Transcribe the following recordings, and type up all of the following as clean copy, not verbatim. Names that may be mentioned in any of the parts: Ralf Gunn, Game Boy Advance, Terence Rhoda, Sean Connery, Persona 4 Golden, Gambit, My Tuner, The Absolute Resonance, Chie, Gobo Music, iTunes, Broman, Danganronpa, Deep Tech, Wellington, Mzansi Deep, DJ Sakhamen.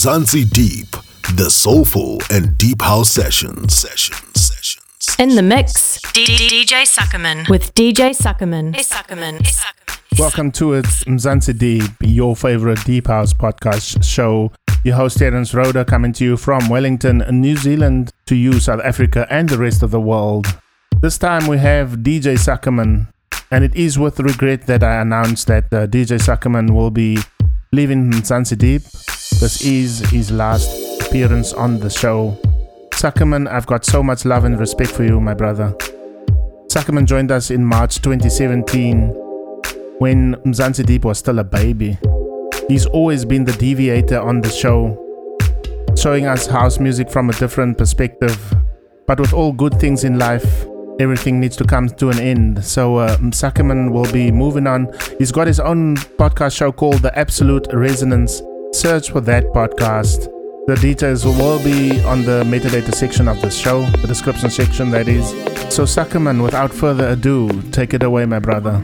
Mzansi Deep, the soulful and deep house sessions. In the mix, DJ Sakhamen with DJ Sakhamen. Welcome to It's Mzansi Deep, your favorite deep house podcast show. Your host Terence Rhoda, coming to you from Wellington, New Zealand, to you, South Africa, and the rest of the world. This time we have DJ Sakhamen, and it is with regret that I announce that DJ Sakhamen will be leaving Mzansi Deep. This is his last appearance on the show. Sakhamen, I've got so much love and respect for you, my brother. Sakhamen joined us in March 2017 when Mzansi Deep was still a baby. He's always been the deviator on the show, showing us house music from a different perspective. But with all good things in life, everything needs to come to an end. So Sakhamen will be moving on. He's got his own podcast show called The Absolute Resonance. Search for that podcast. The details will be on the metadata section of the show, the description section, that is. So Sakhamen, without further ado, take it away, my brother.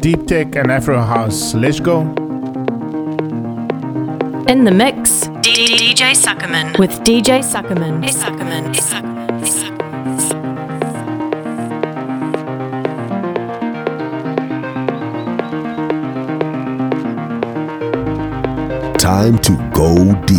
Deep Tech and Afro House. Let's go. In the mix, DJ Sakhamen with DJ Sakhamen. Time to go deep.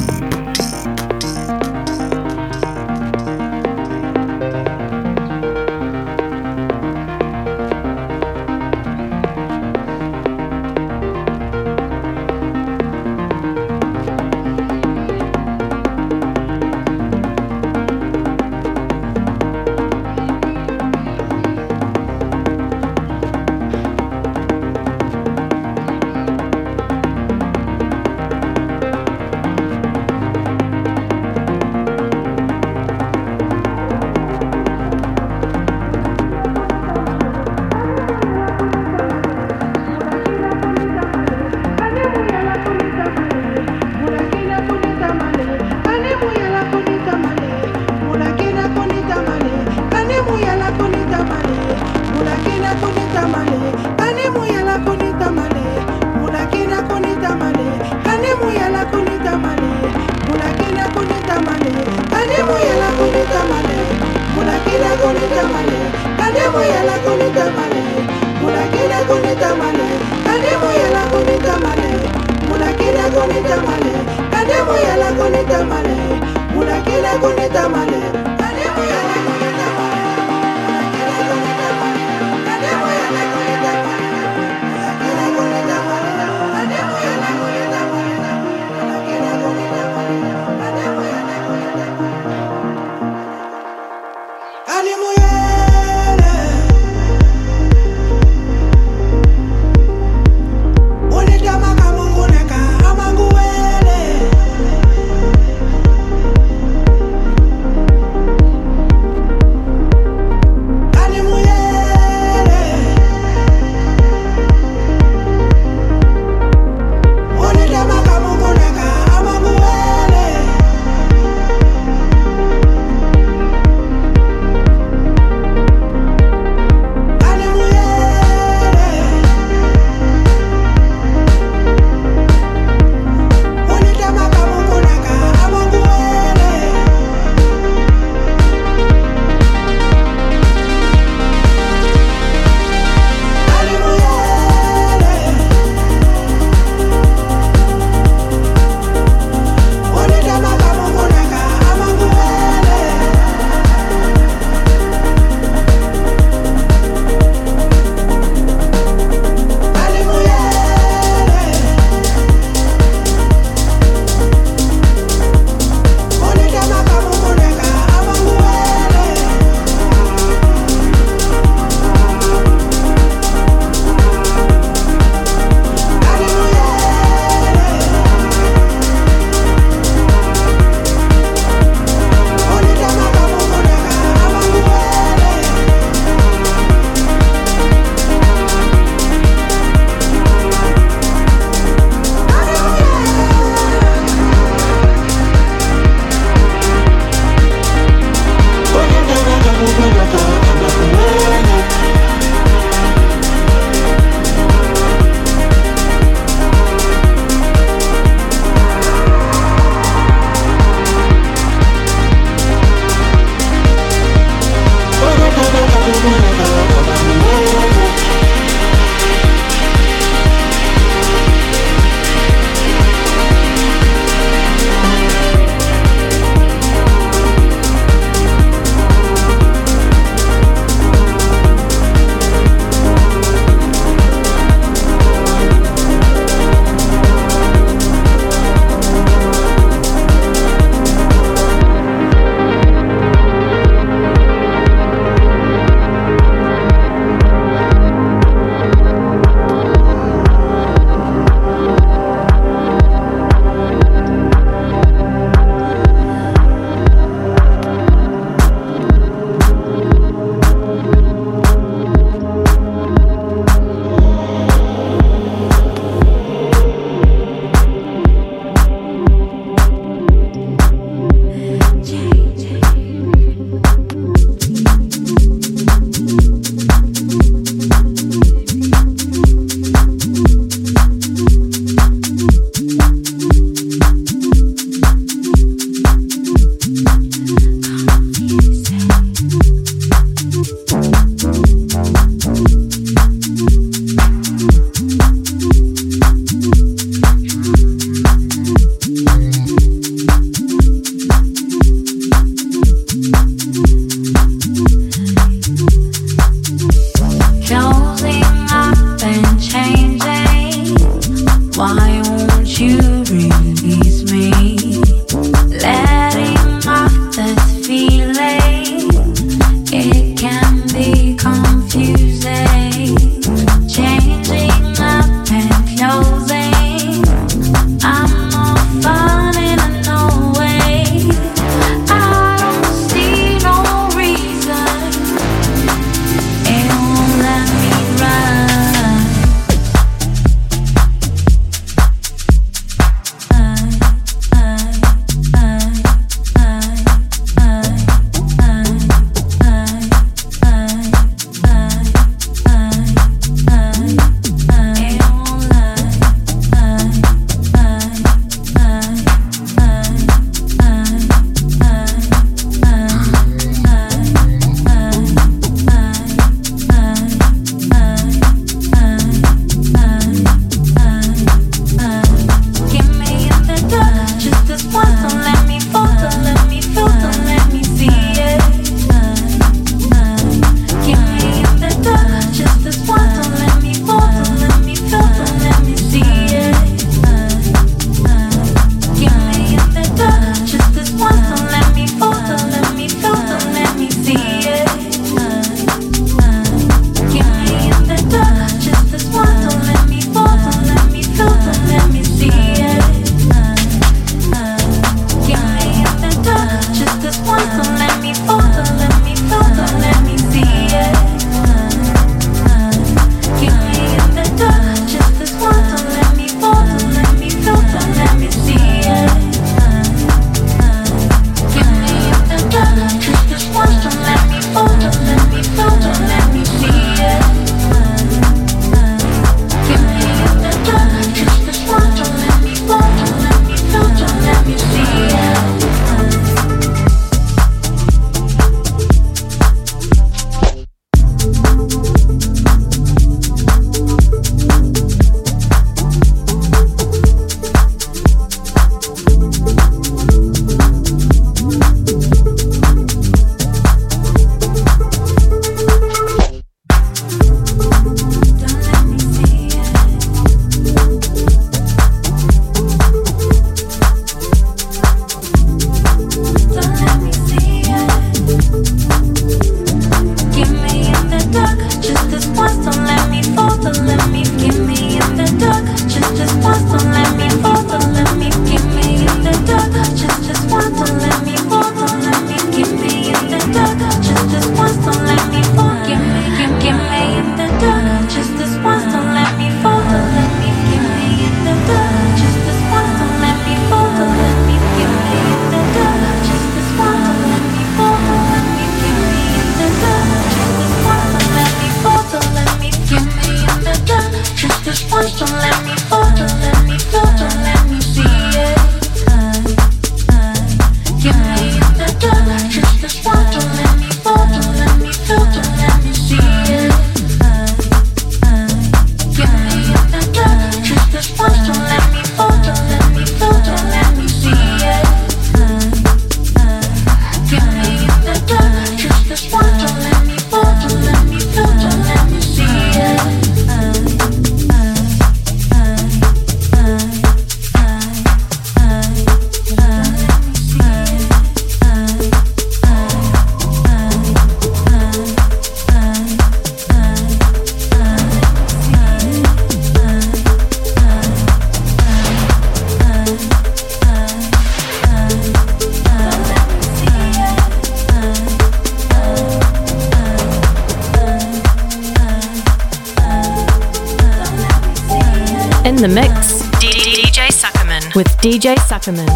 The mix, DJ Sakhamen with DJ Sakhamen.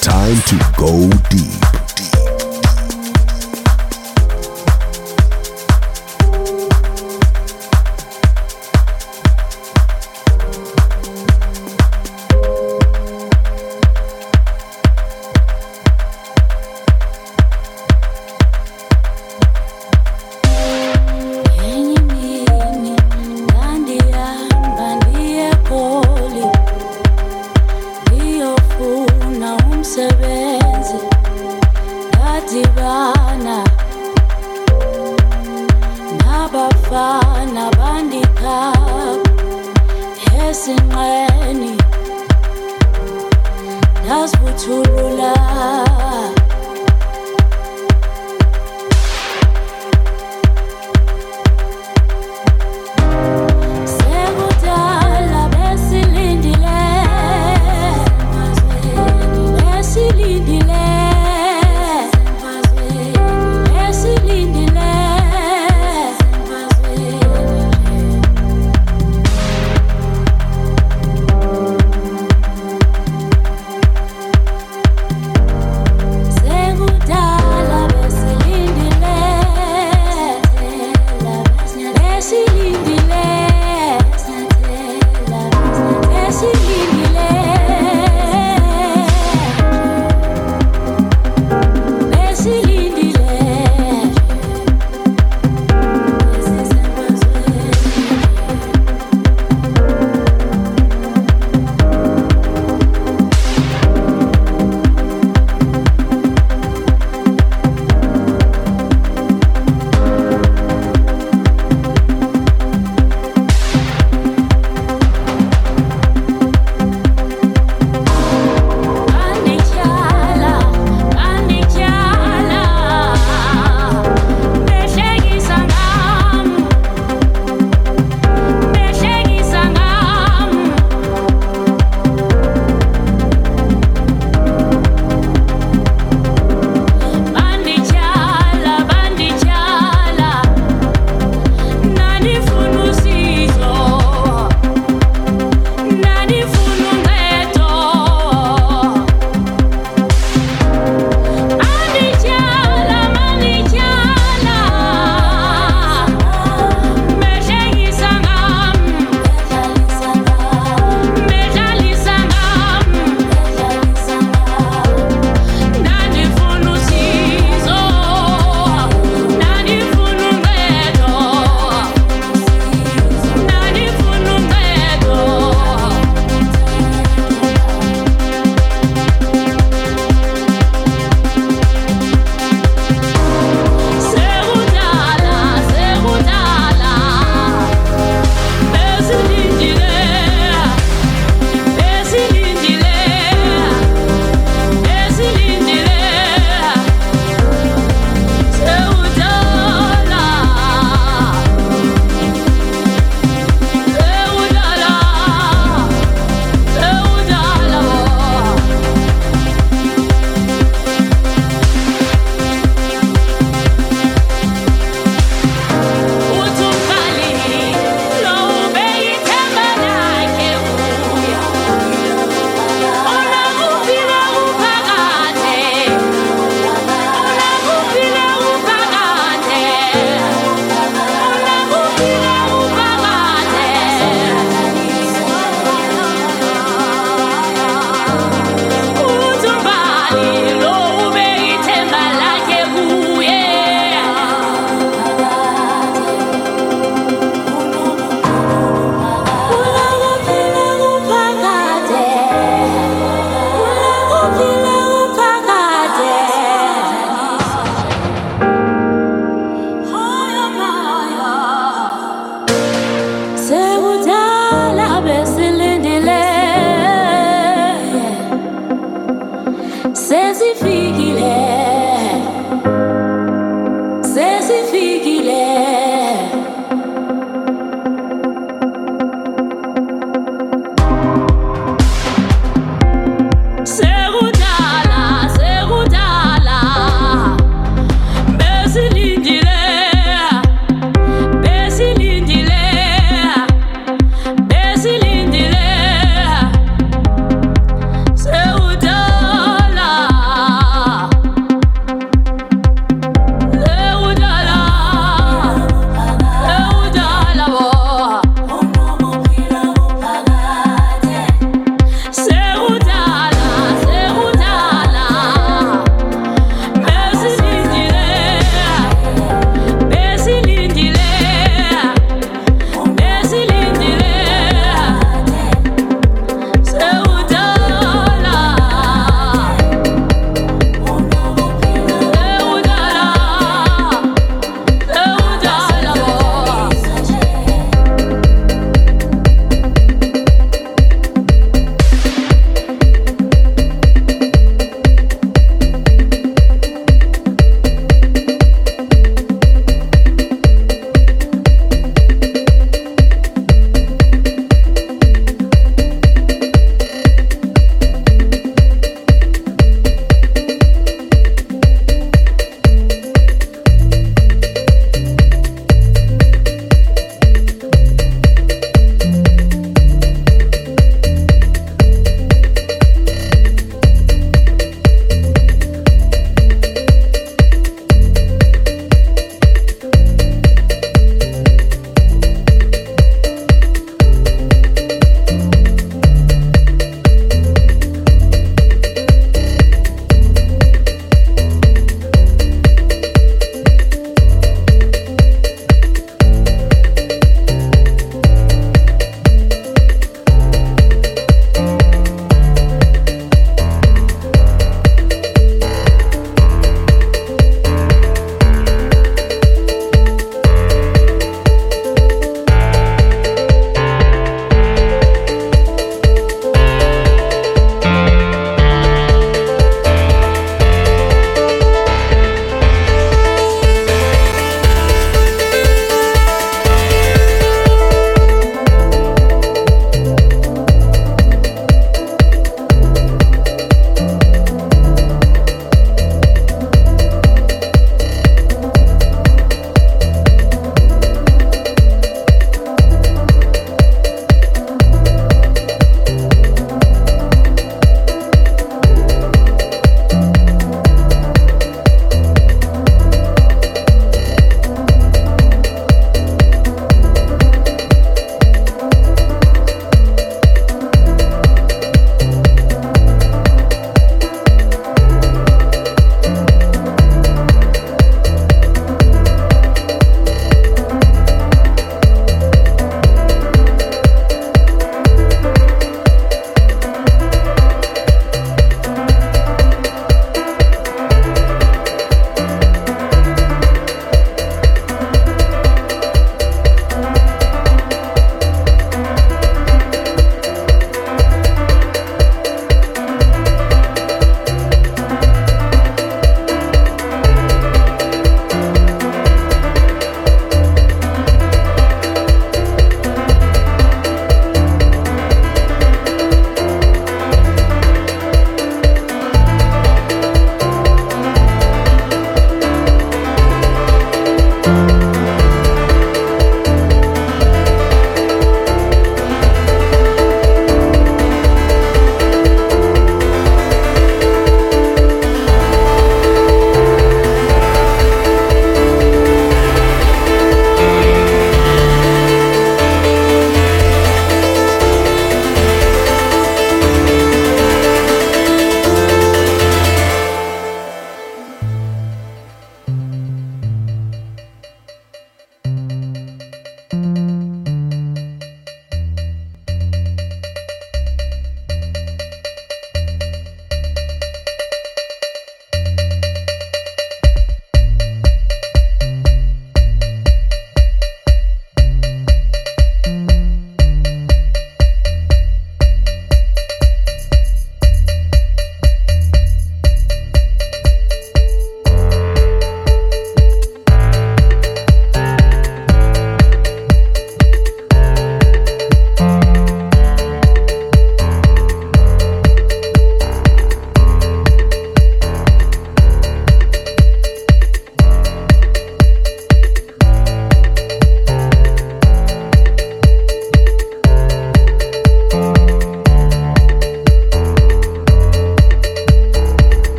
Time to go deep.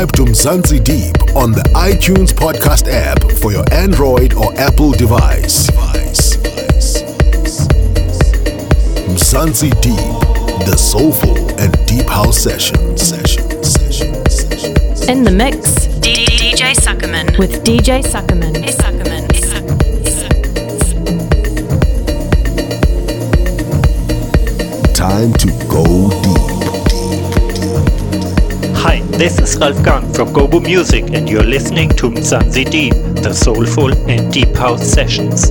subscribe to Mzansi Deep on the iTunes podcast app for your Android or Apple device. Mzansi Deep, the soulful and deep house session. In the mix, DJ Sakhamen with DJ Sakhamen. Time to go deep. Hi, this is Ralf Gunn from Gobo Music, and you're listening to Mzansi Deep, the soulful and deep house sessions.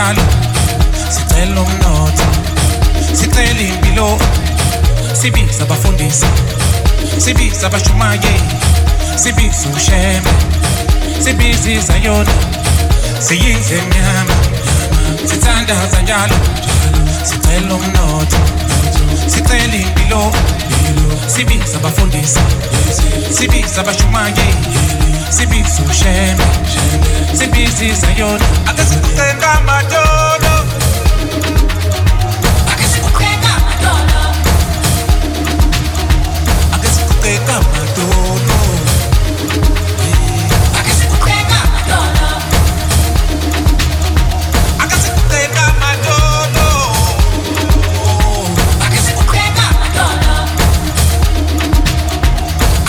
njalo sicela umnotho sicela impilo sibiza abafundisi sibiza abashumayeli sibiza usheme sibiza izayona siyinze mnyama sithandaza njalo sicela umnotho sicela impilo sibiza abafundisi sibiza abashumayeli C'est bien sous chaîne, c'est bien si ça y est. A qu'est-ce que t'es dans ma dodo? A qu'est-ce que t'es dans ma dodo? A qu'est-ce que t'es dans ma dodo? A qu'est-ce que t'es dans ma dodo? A qu'est-ce que t'es dans ma dodo? A qu'est-ce que t'es dans ma dodo? A qu'est-ce que t'es dans ma dodo?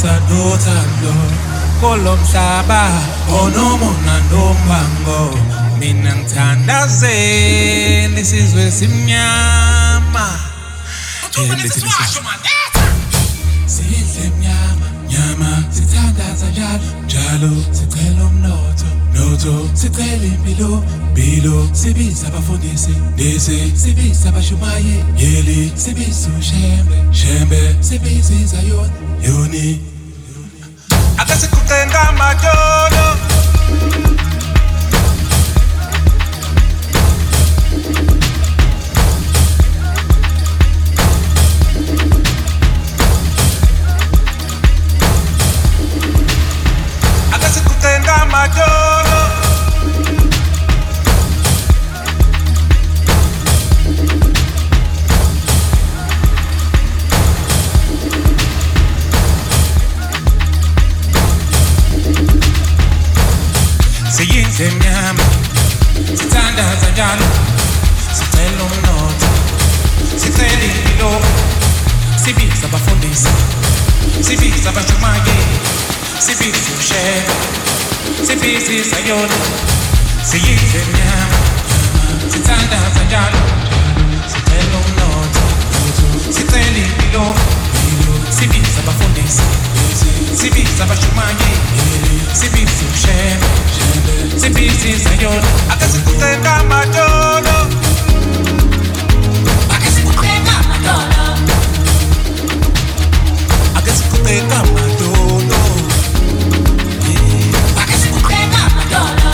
Sadotando kolom saba onomo nandombango minanthandaze this is where simnyama simnyama nyama sithandaza njalo sicela umnotho noto sicela impilo bilo sibiza abafundisi desi sibiza abashumaye yeli sibiza ushembe shembe sibiza izayona Yoni I guess it could end up my door. I guess it could end up my door. Zemnyama, sitanda zanjalo, sitelo mnotho, siteli ilo, sibiza abafundisi, sibiza abashumayeli, sibiza usheme, sibiza izayona, siyizemnyama, sitanda zanjalo, sitelo mnotho, siteli ilo, sibiza abafundisi, sibiza abashumayeli, sibiza usheme. C'est busy, Seigneur. A qu'est-ce que t'es dans ma dodo? A qu'est-ce que t'es dans ma dodo? A qu'est-ce que t'es dans ma dodo? A qu'est-ce que t'es dans ma dodo?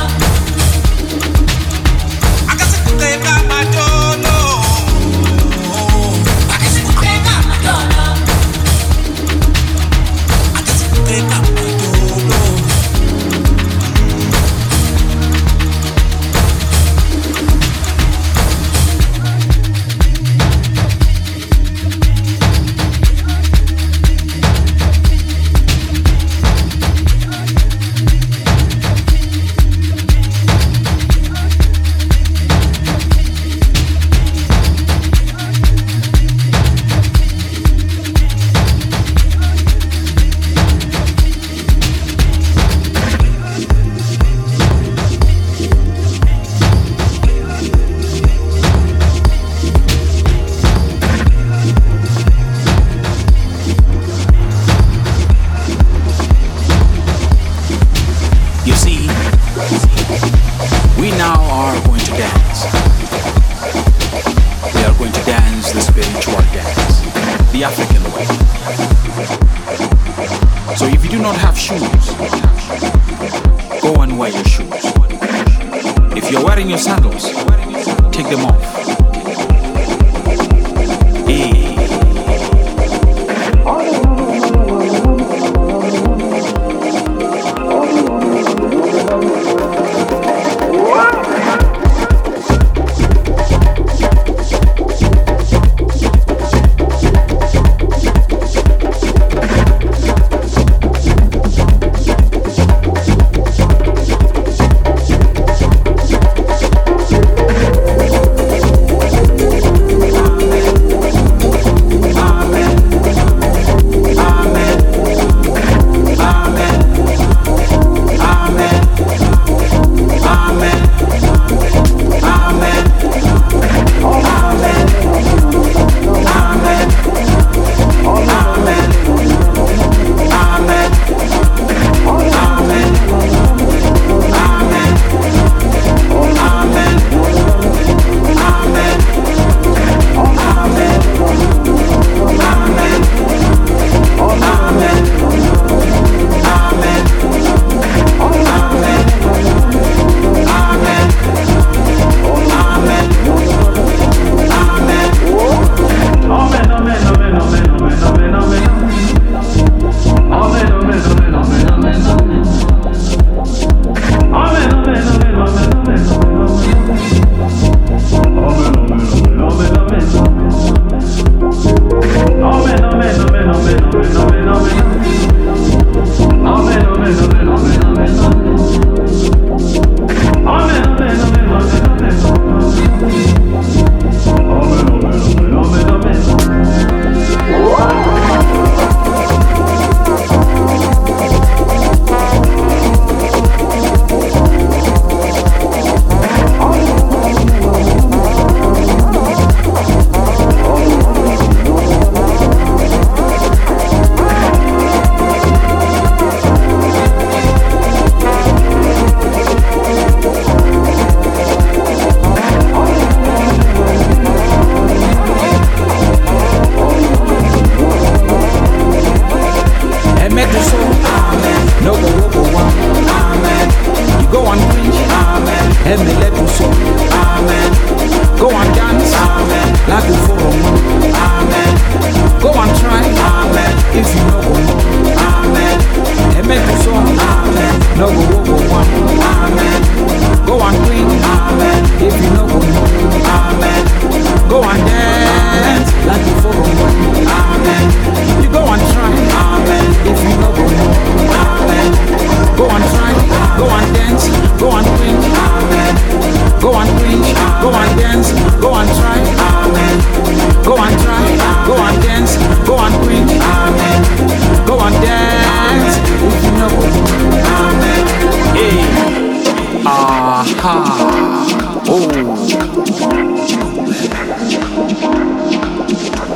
A qu'est-ce que t'es dans ma dodo? A qu'est-ce que t'es dans ma dodo? A qu'est-ce que t'es dans ma dodo?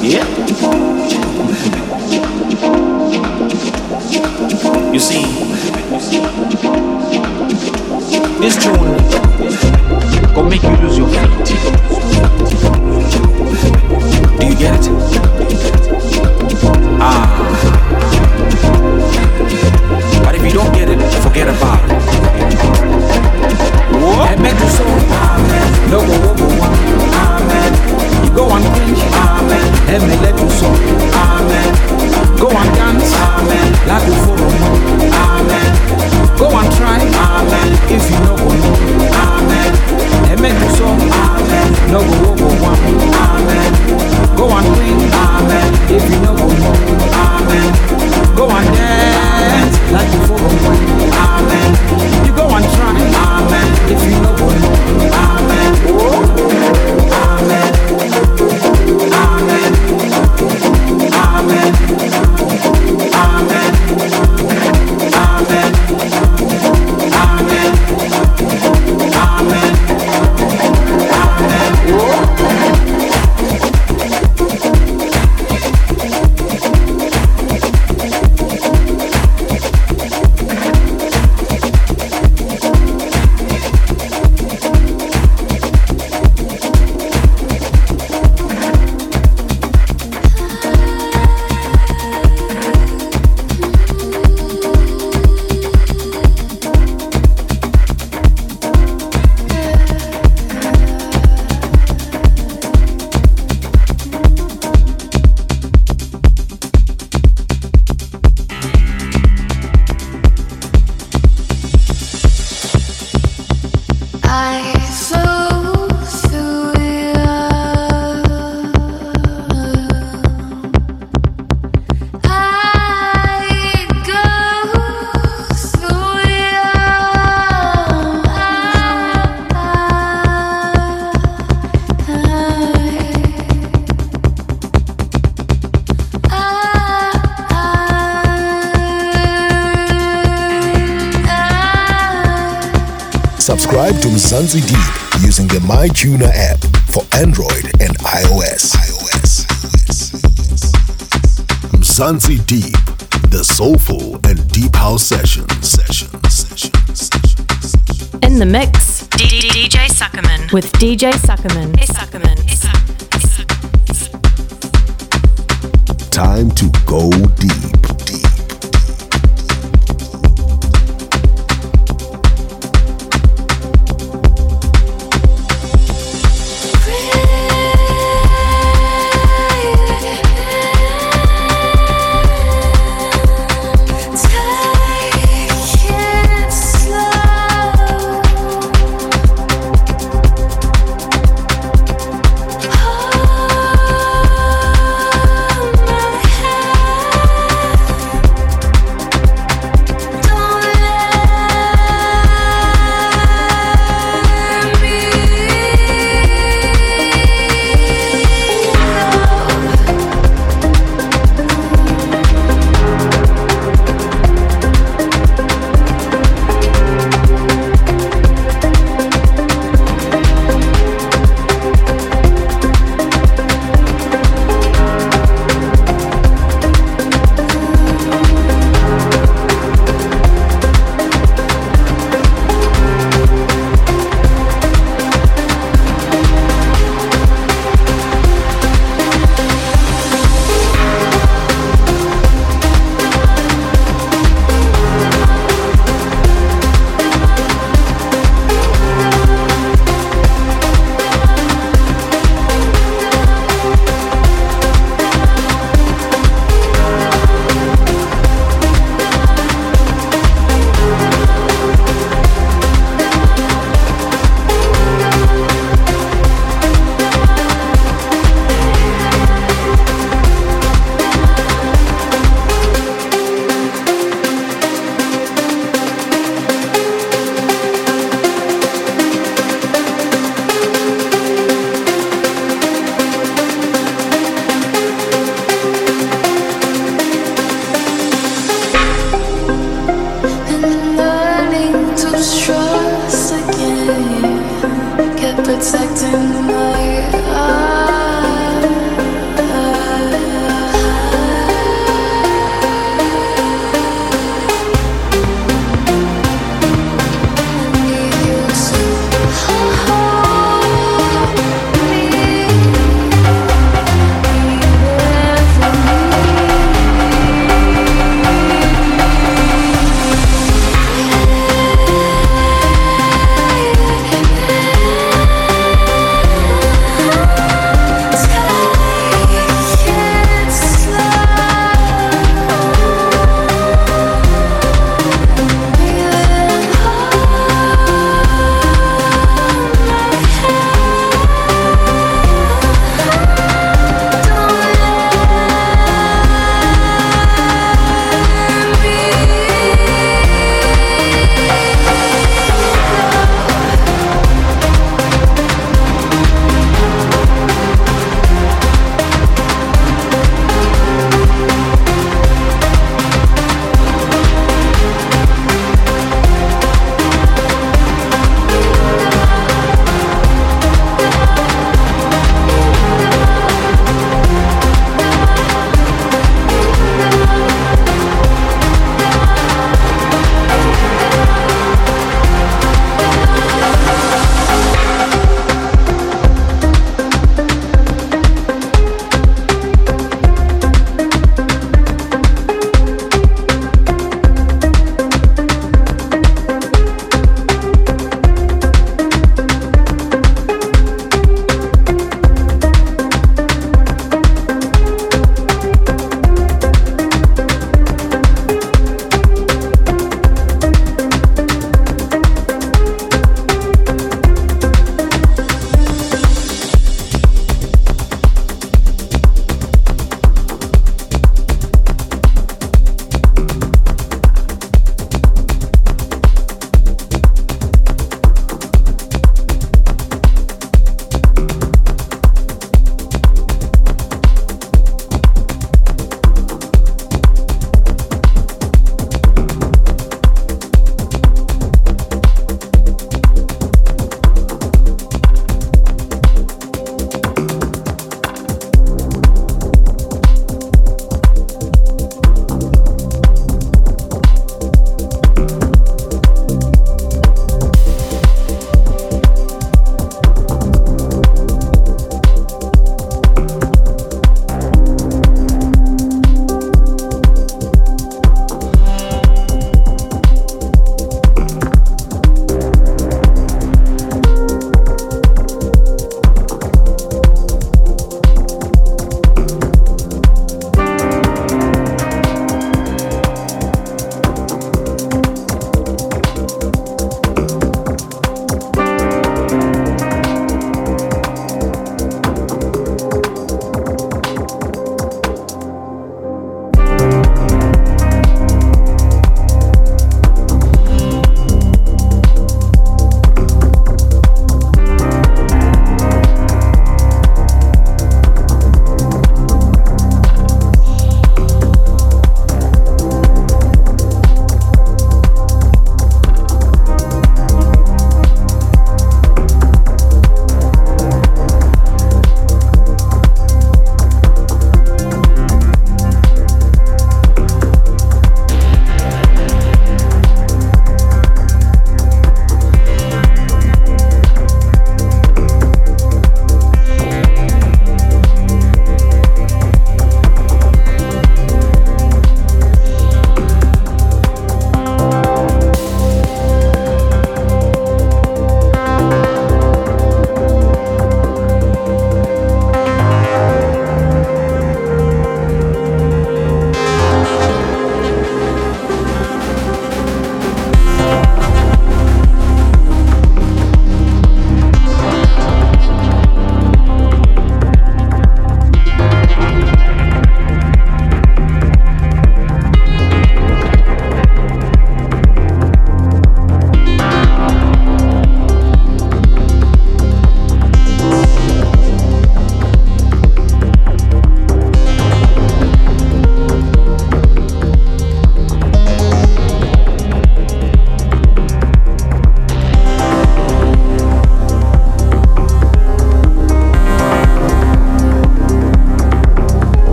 Yeah. You see, this tune gonna make you lose your feet. Do you get it? Ah. But if you don't get it, forget about it. What? That makes you so amen. No, amen. You go on cringe, amen. And me let you so amen. Go on dance, amen. Like you follow me, amen. Go on try, amen. If you know, amen. And make you so amen. No, amen. Go on cringe, amen. If you know, amen. Go on dance, like you follow me, amen. You go on try, amen. If you know, amen. Amen. Amen. Amen. Amen. Amen. Amen. Amen. Subscribe to Mzansi Deep using the My Tuner app for Android and iOS. Mzansi Deep, the soulful and deep house session. In the mix, DJ Sakhamen with DJ Sakhamen. Time to go deep.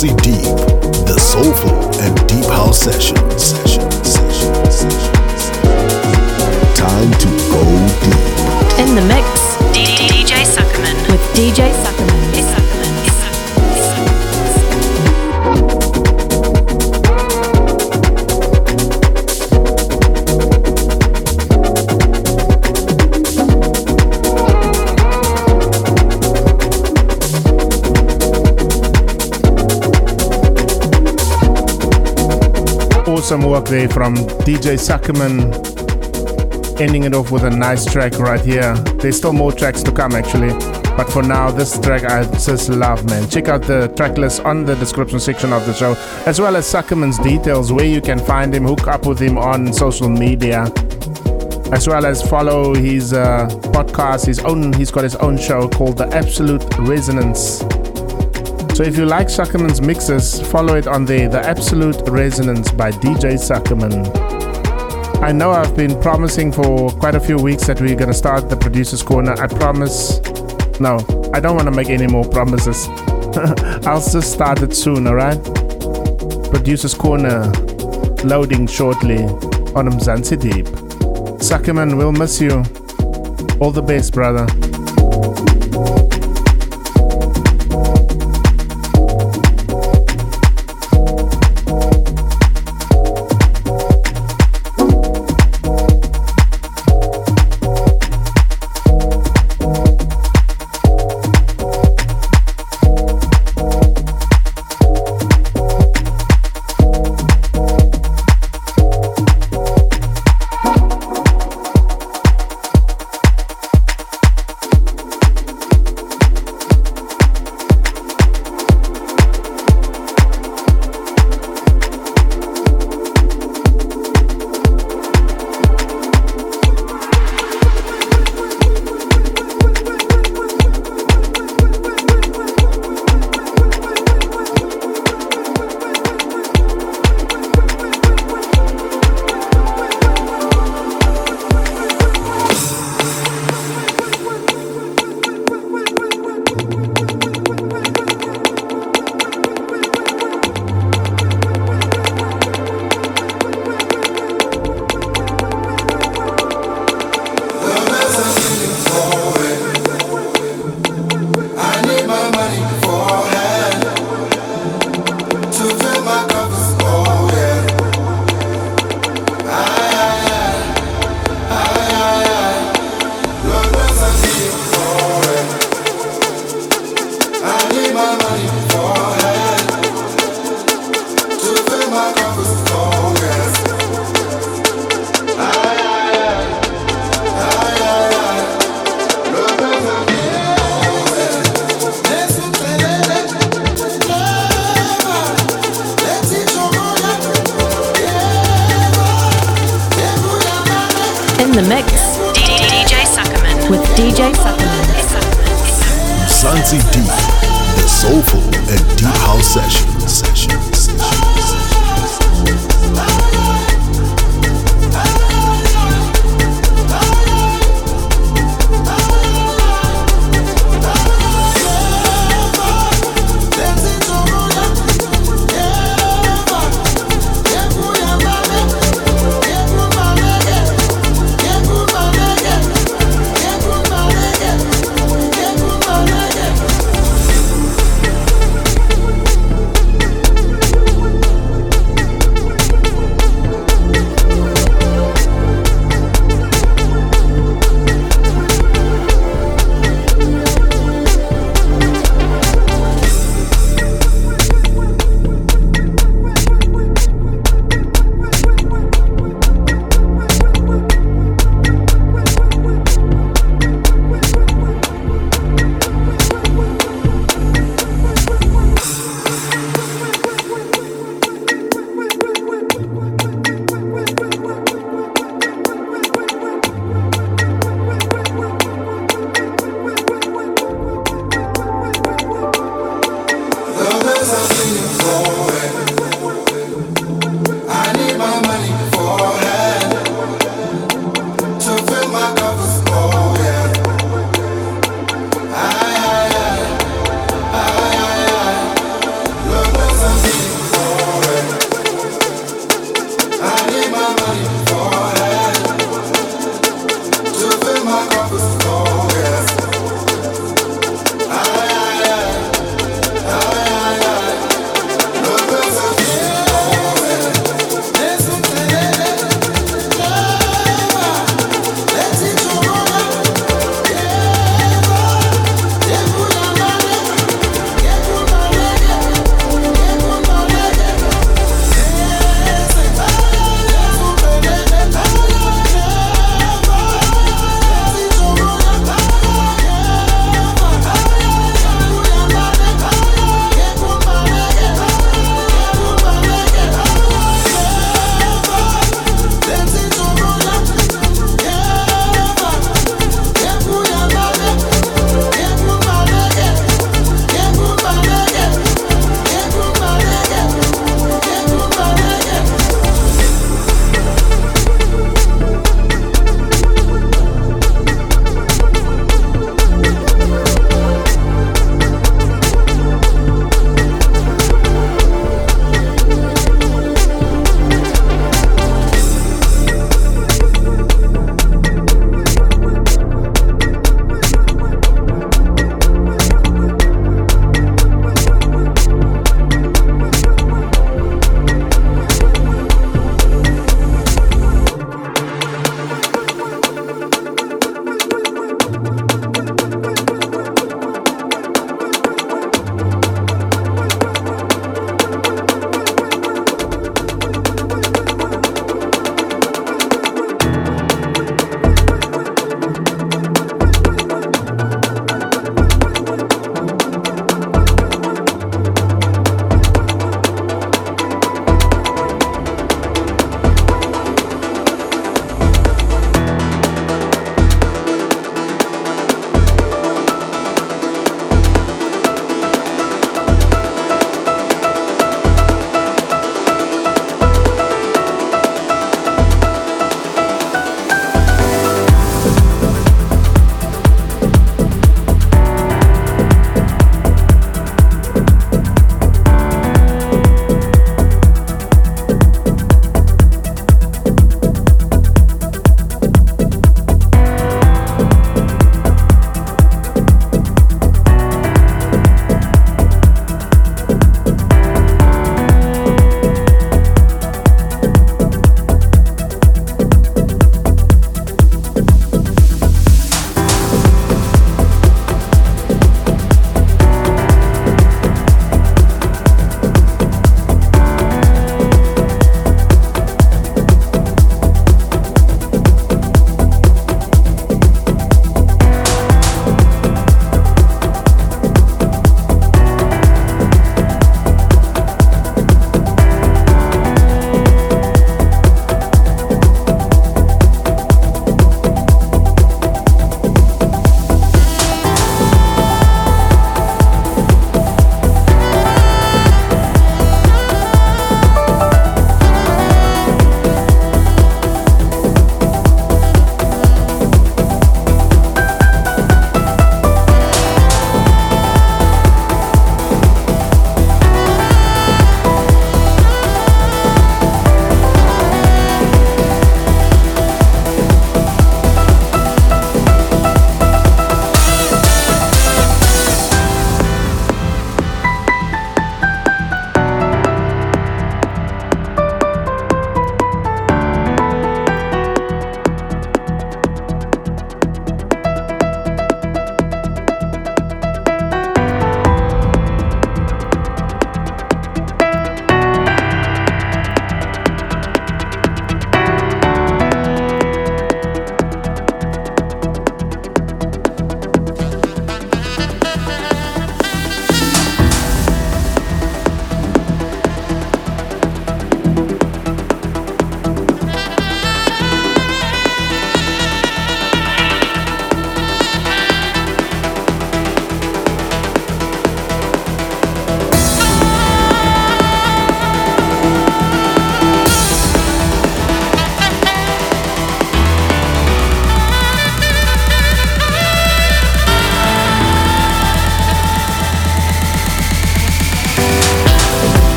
Mzansi Deep, the soulful and deep house session. Time to go deep. In the mix, DJ Sakhamen with DJ Sakhamen. Awesome work there from DJ Sakhamen, ending it off with a nice track right here. There's still more tracks to come actually, but for now this track I just love, man. Check out the track list on the description section of the show, as well as Sakhamen's details, where you can find him, hook up with him on social media, as well as follow his podcast. He's got his own show called The Absolute Resonance. So if you like Sakhamen's mixes, follow it on there, The Absolute Resonance by DJ Sakhamen. I know I've been promising for quite a few weeks that we're going to start the Producer's Corner. I promise. No, I don't want to make any more promises. I'll just start it soon, alright? Producer's Corner, loading shortly on Mzansi Deep. Sakhamen, we'll miss you. All the best, brother.